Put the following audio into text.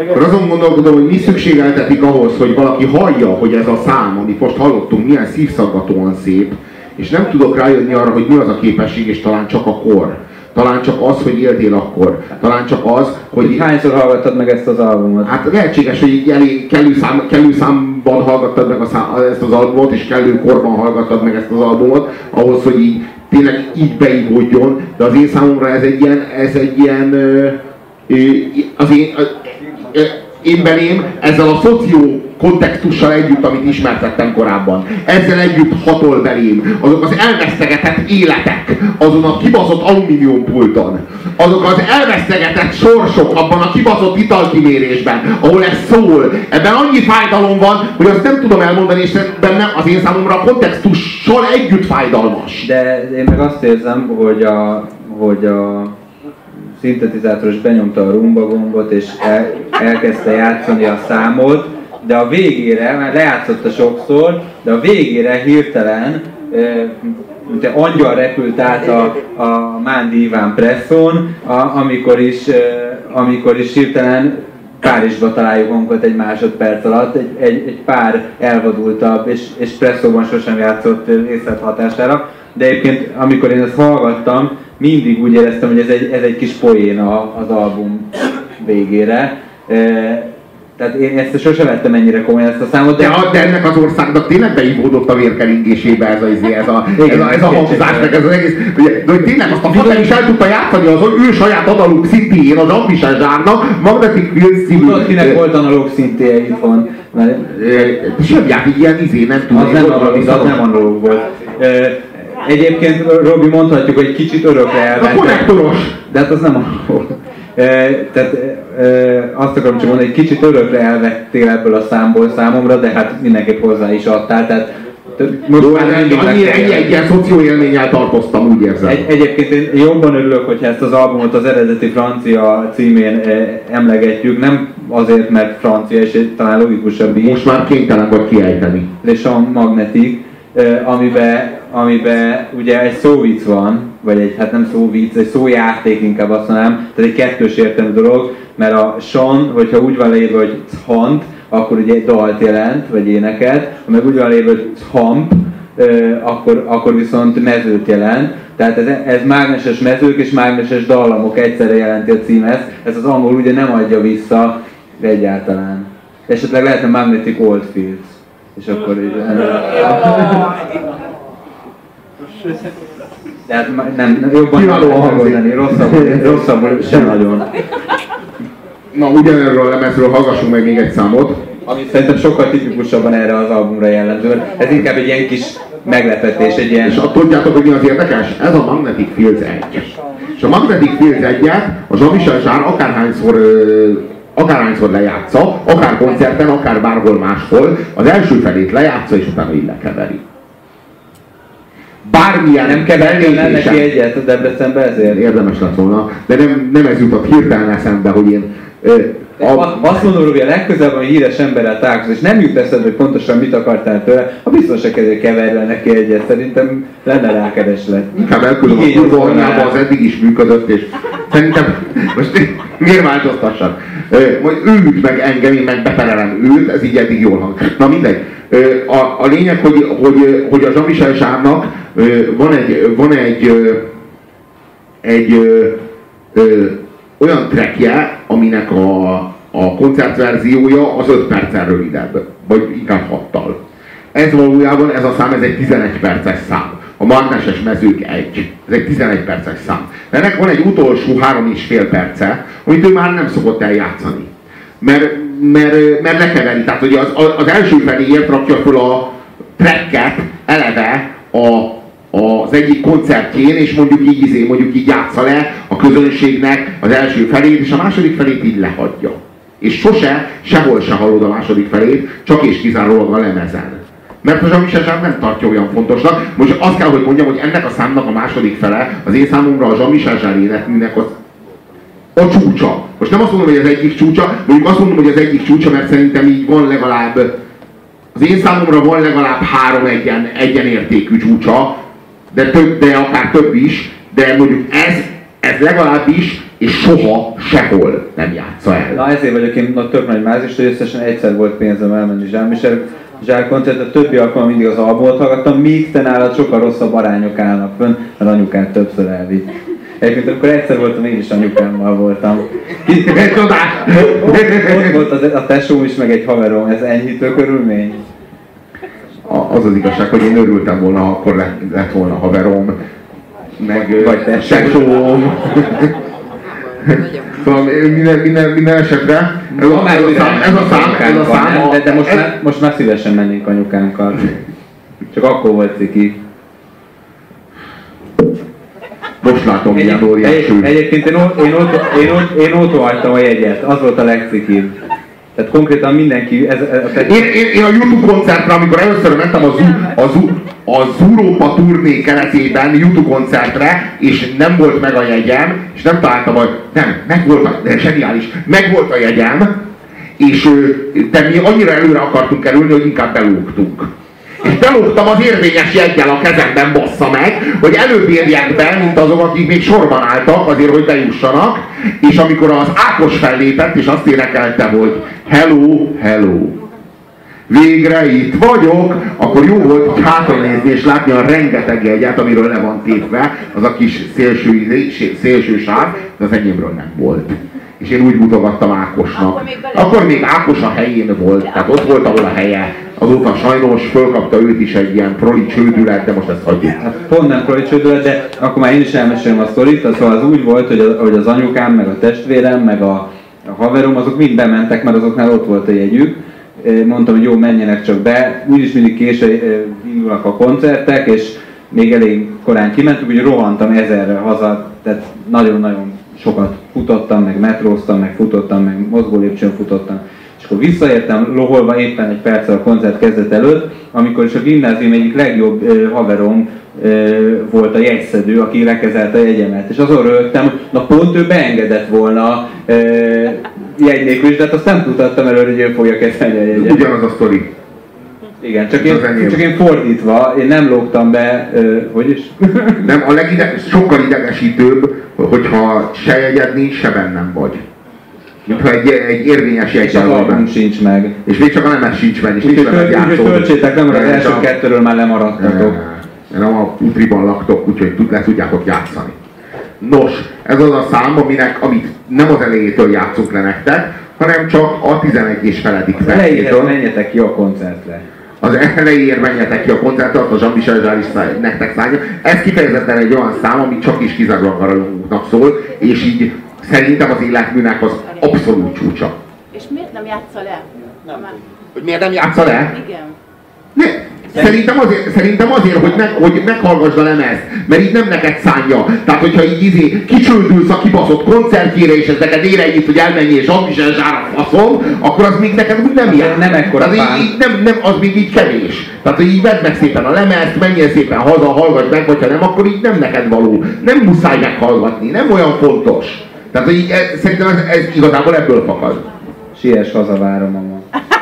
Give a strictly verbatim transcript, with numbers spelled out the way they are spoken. Akkor azon gondolkodom, hogy mi szükségeltetik ahhoz, hogy valaki hallja, hogy ez a szám, amit most hallottunk, milyen szívszaggatóan szép, és nem tudok rájönni arra, hogy mi az a képesség, és talán csak a kor. Talán csak az, hogy éltél akkor. Talán csak az, hogy... Hányszor hallgattad meg ezt az albumot? Hát lehetséges, hogy így elég kellő, szám, kellő számban hallgattad meg a szám, ezt az albumot, és kellő korban hallgattad meg ezt az albumot, ahhoz, hogy így tényleg így beívódjon, de az én számomra ez egy ilyen... Ez egy ilyen az én, én belém ezzel a szoció kontextussal együtt, amit ismertettem korábban. Ezzel együtt hatol belém azok az elvesztegetett életek azon a kibaszott alumíniumpulton. Azok az elvesztegetett sorsok abban a kibaszott italkimérésben, ahol ez szól. Ebben annyi fájdalom van, hogy azt nem tudom elmondani, és bennem az én számomra a kontextussal együtt fájdalmas. De én meg azt érzem, hogy a... Hogy a... szintetizátoros benyomta a rumba gombot, és el, elkezdte játszani a számot, de a végére, már lejátszotta sokszor, de a végére hirtelen e, angyal repült át a, a Mándi Iván presszón, a, amikor, is, e, amikor is hirtelen Párizsba találjuk magunkat egy másodperc alatt, egy, egy, egy pár elvadultabb, és, és presszóban sosem játszott észlet hatására. De egyébként, amikor én ezt hallgattam, mindig úgy éreztem, hogy ez egy, ez egy kis poéna az album végére. E, tehát én ezt sosem vettem ennyire komolyan, ezt a számot. De, de ennek az országnak tényleg beívódott a vérkeringésébe ez a, ez a, ez a, ez a hangzás, meg ez az egész. De tényleg azt a Fater is el tudta játszani az, hogy ő saját analóg szintéjén, az Jean-Michel Jarre-nak Magnetic Fields című. Tudod, kinek volt analóg szintéje itthon? Sőbb így ilyen izé, nem tudom. Az nem analóg volt. Egyébként, Robi, mondhatjuk, hogy kicsit örökre elvette. A konnektoros! De hát az nem a... Tehát azt akarom csak mondani, hogy kicsit örökre elvettél ebből a számból számomra, de hát mindenképp hozzá is adtál. Tehát most jó, már mindig egy ilyen szocióélménnyel tartoztam, úgy érzem. Egy, egyébként én jobban örülök, hogyha ezt az albumot az eredeti francia címén emlegetjük, nem azért, mert francia, és talán logikusabb így. Most már kénytelen vagy kiejteni. És a Magnetic, amiben... amiben ugye egy szóvic van, vagy egy, hát nem szóvic, egy szójáték inkább azt mondanám, tehát egy kettős értelmű dolog, mert a son, hogyha úgy van leírva, hogy chant, akkor ugye egy dalt jelent, vagy éneket, ha meg úgy van leírva, hogy champ, akkor, akkor viszont mezőt jelent, tehát ez, ez mágneses mezők és mágneses dallamok egyszerre jelenti a címet, ez az angol ugye nem adja vissza egyáltalán. Esetleg lehetne Magnetic Old Fields, és akkor így... De hát nem, nem, jobban kiváló nem hangolni, rosszabb, rosszabb sem nagyon. Na, ugyanerről a lemezről hallgassunk meg még egy számot, ami szerintem sokkal tipikusabban erre az albumra jellemző. Ez inkább egy ilyen kis meglepetés, egy ilyen... És tudjátok, hogy mi az érdekes? Ez a Magnetic Fields egy. És a Magnetic Fields egyet a Jean-Michel Jarre akárhányszor... akárhányszor lejátsza, akár koncerten, akár bárhol máshol, az első felét lejátsza, és utána illikeveri. Bármilyen nem kevernék neki egyet Debrecenbe, ezért. Érdemes lett volna, de nem, nem ez jutott hirtelen eszembe, hogy én... Ö, a... Azt mondom, hogy a legközelebb, ami híres emberrel találkozol, és nem jut eszedbe, hogy pontosan mit akartál tőle, a biztos se kezdődik keverni neki egyet, szerintem lenne rákereslet. Inkább elküldöm a kurvornába, az eddig is működött, és szerintem most miért változtassak? Majd őt meg engem, én meg befelelem őt, ez így eddig jól hang. Na mindegy. A, a lényeg, hogy, hogy, hogy a Jean-Michel Jarre-nak van egy, van egy, egy ö, ö, olyan trackje, aminek a, a koncertverziója az öt perccel rövidebb, vagy inkább hattal. Ez valójában, ez a szám, ez egy tizenegy perces szám. A mágneses mezők egy. Ez egy tizenegy perces szám. De ennek van egy utolsó három és fél perce, amit ő már nem szokott eljátszani. Mert, mert, mert lekeveri. Tehát ugye az, az első feléért rakja föl a tracket eleve a, a, az egyik koncertjén, és mondjuk így, izé, mondjuk így játsza le a közönségnek az első felét, és a második felét így lehagyja. És sose, sehol se hallod a második felét, csak és kizárólag a lemezen. Mert most a Jean-Michel Jarre nem tartja olyan fontosnak. Most azt kell, hogy mondjam, hogy ennek a számnak a második fele, az én számomra a Jean-Michel Jarre életműnek az a csúcsa. Most nem azt mondom, hogy az egyik csúcsa, mondjuk azt mondom, hogy az egyik csúcsa, mert szerintem így van legalább, az én számomra van legalább három egyen, egyenértékű csúcsa, de több, de akár több is, de mondjuk ez, ez legalábbis és soha, sehol nem játsza el. Na ezért vagyok én a tök nagy mázis, hogy összesen egyszer volt pénzem elmenni Jean-Michel Jarre koncertre, a többi alkalom mindig az albumot hallgattam, míg te nálad sokkal rosszabb arányok állnak fönn, mert anyukát többször elvitt. Egyébként amikor egyszer voltam, én is anyukámmal voltam. Ott volt az, a tesóm is, meg egy haverom, ez enyhítő körülmény? Az az igazság, hogy én örültem volna, ha akkor lett, lett volna haverom, meg tesóm. Szóval minden, minden, minden esetre ez a, ez a szám, ez a szám, ez a szám. De, de most, ez... már, most már szívesen mennénk anyukánkkal. Csak akkor volt ciki. Most látom, hogy ilyen óriás sűr. Egyébként én, én, én, én ott hagytam a jegyet, az volt a legcikibb. Tehát konkrétan mindenki... Ez, ez, ez... Én, én, én a YouTube koncertre, amikor először mentem az, az, az Európa turné keretében YouTube koncertre, és nem volt meg a jegyem, és nem találtam, hogy nem, meg volt a, de zseniális, meg volt a jegyem, és de mi annyira előre akartunk kerülni, hogy inkább belógtunk. És belógtam az érvényes jeggyel a kezemben, bassza meg, hogy előbb érjek be, mint azok, akik még sorban álltak azért, hogy bejussanak. És amikor az Ákos fellépett, és azt énekelte, hogy hello, hello, végre itt vagyok, akkor jó volt így hátranézni és látni a rengeteg jegyet, amiről le van tépve, az a kis szélső, szélső sár, de az enyémről nem volt. És én úgy mutogattam Ákosnak. Akkor még Ákos a helyén volt, tehát ott volt, ahol a helye. Azóta sajnos fölkapta őt is egy ilyen proli csődület, de most ezt hagyjuk. Hát pont nem proli csődület, de akkor már én is elmesélem a sztorit. Szóval az úgy volt, hogy az, hogy az anyukám, meg a testvérem, meg a, a haverom, azok mind bementek, mert azoknál ott volt a jegyük. Mondtam, hogy jó, menjenek csak be. Úgyis mindig késő indulnak a koncertek, és még elég korán kimentünk, úgy rohantam ezerre haza, tehát nagyon-nagyon sokat futottam, meg metróztam, meg futottam, meg mozgólépcsőn futottam. És akkor visszaértem loholva éppen egy perccel a koncert kezdet előtt, amikor is a gimnázium egyik legjobb ö, haverom ö, volt a jegyszedő, aki lekezelte a jegyemet. És azon rögtem, hogy na pont ő beengedett volna ö, jegy nélkül is, de hát azt nem tudtam előre, hogy ő fogja kezelni a jegyemet. Ugyanaz a sztori. Igen, csak én, csak én fordítva, én nem lógtam be, ö, hogy is? Nem, a legideg, sokkal idegesítőbb, hogyha se jegyed nincs, se bennem vagy. Mintha egy, egy érvényes jegyzállalban sincs meg. És még csak a nemes sincs meg, és nincs veled játszód. Töltsétek, nem, az első a... kettőről már lemaradtatok. E, nem a putriban laktok, úgyhogy tud, le tudjátok játszani. Nos, ez az a szám, aminek, amit nem az elejétől játszunk le nektek, hanem csak a tizenegy és feledik felkétől. Menjetek ki a koncertre. Az elejéért menjetek ki a koncertre, az a Jean-Michel Jarre is nektek szállja. Ez kifejezetten egy olyan szám, ami csak is kizárólag a rajongóknak szól, és így szerintem az életműnek az abszolút csúcsa. És miért nem játsza le? Nem. Hogy miért nem játsza le? Igen. Ne. Szerintem azért, szerintem azért, hogy, meg, hogy meghallgassd a lemezt, mert így nem neked szánja. Tehát, hogyha így izé kicsődülsz a kibaszott koncertjére, és ez neked érenyít, hogy elmenjél és az is elzsár a faszom, akkor az még neked úgy nem jár. Nem ekkora pár. Nem, nem, az még így kevés. Tehát, hogy így vedd meg szépen a lemezt, menjél szépen haza, hallgass meg, vagy ha nem, akkor így nem neked való. Nem muszáj meghallgatni, nem olyan fontos. Tehát, hogy így, ez, szerintem ez, ez igazából ebből fakad. Siess haza, várom, mama.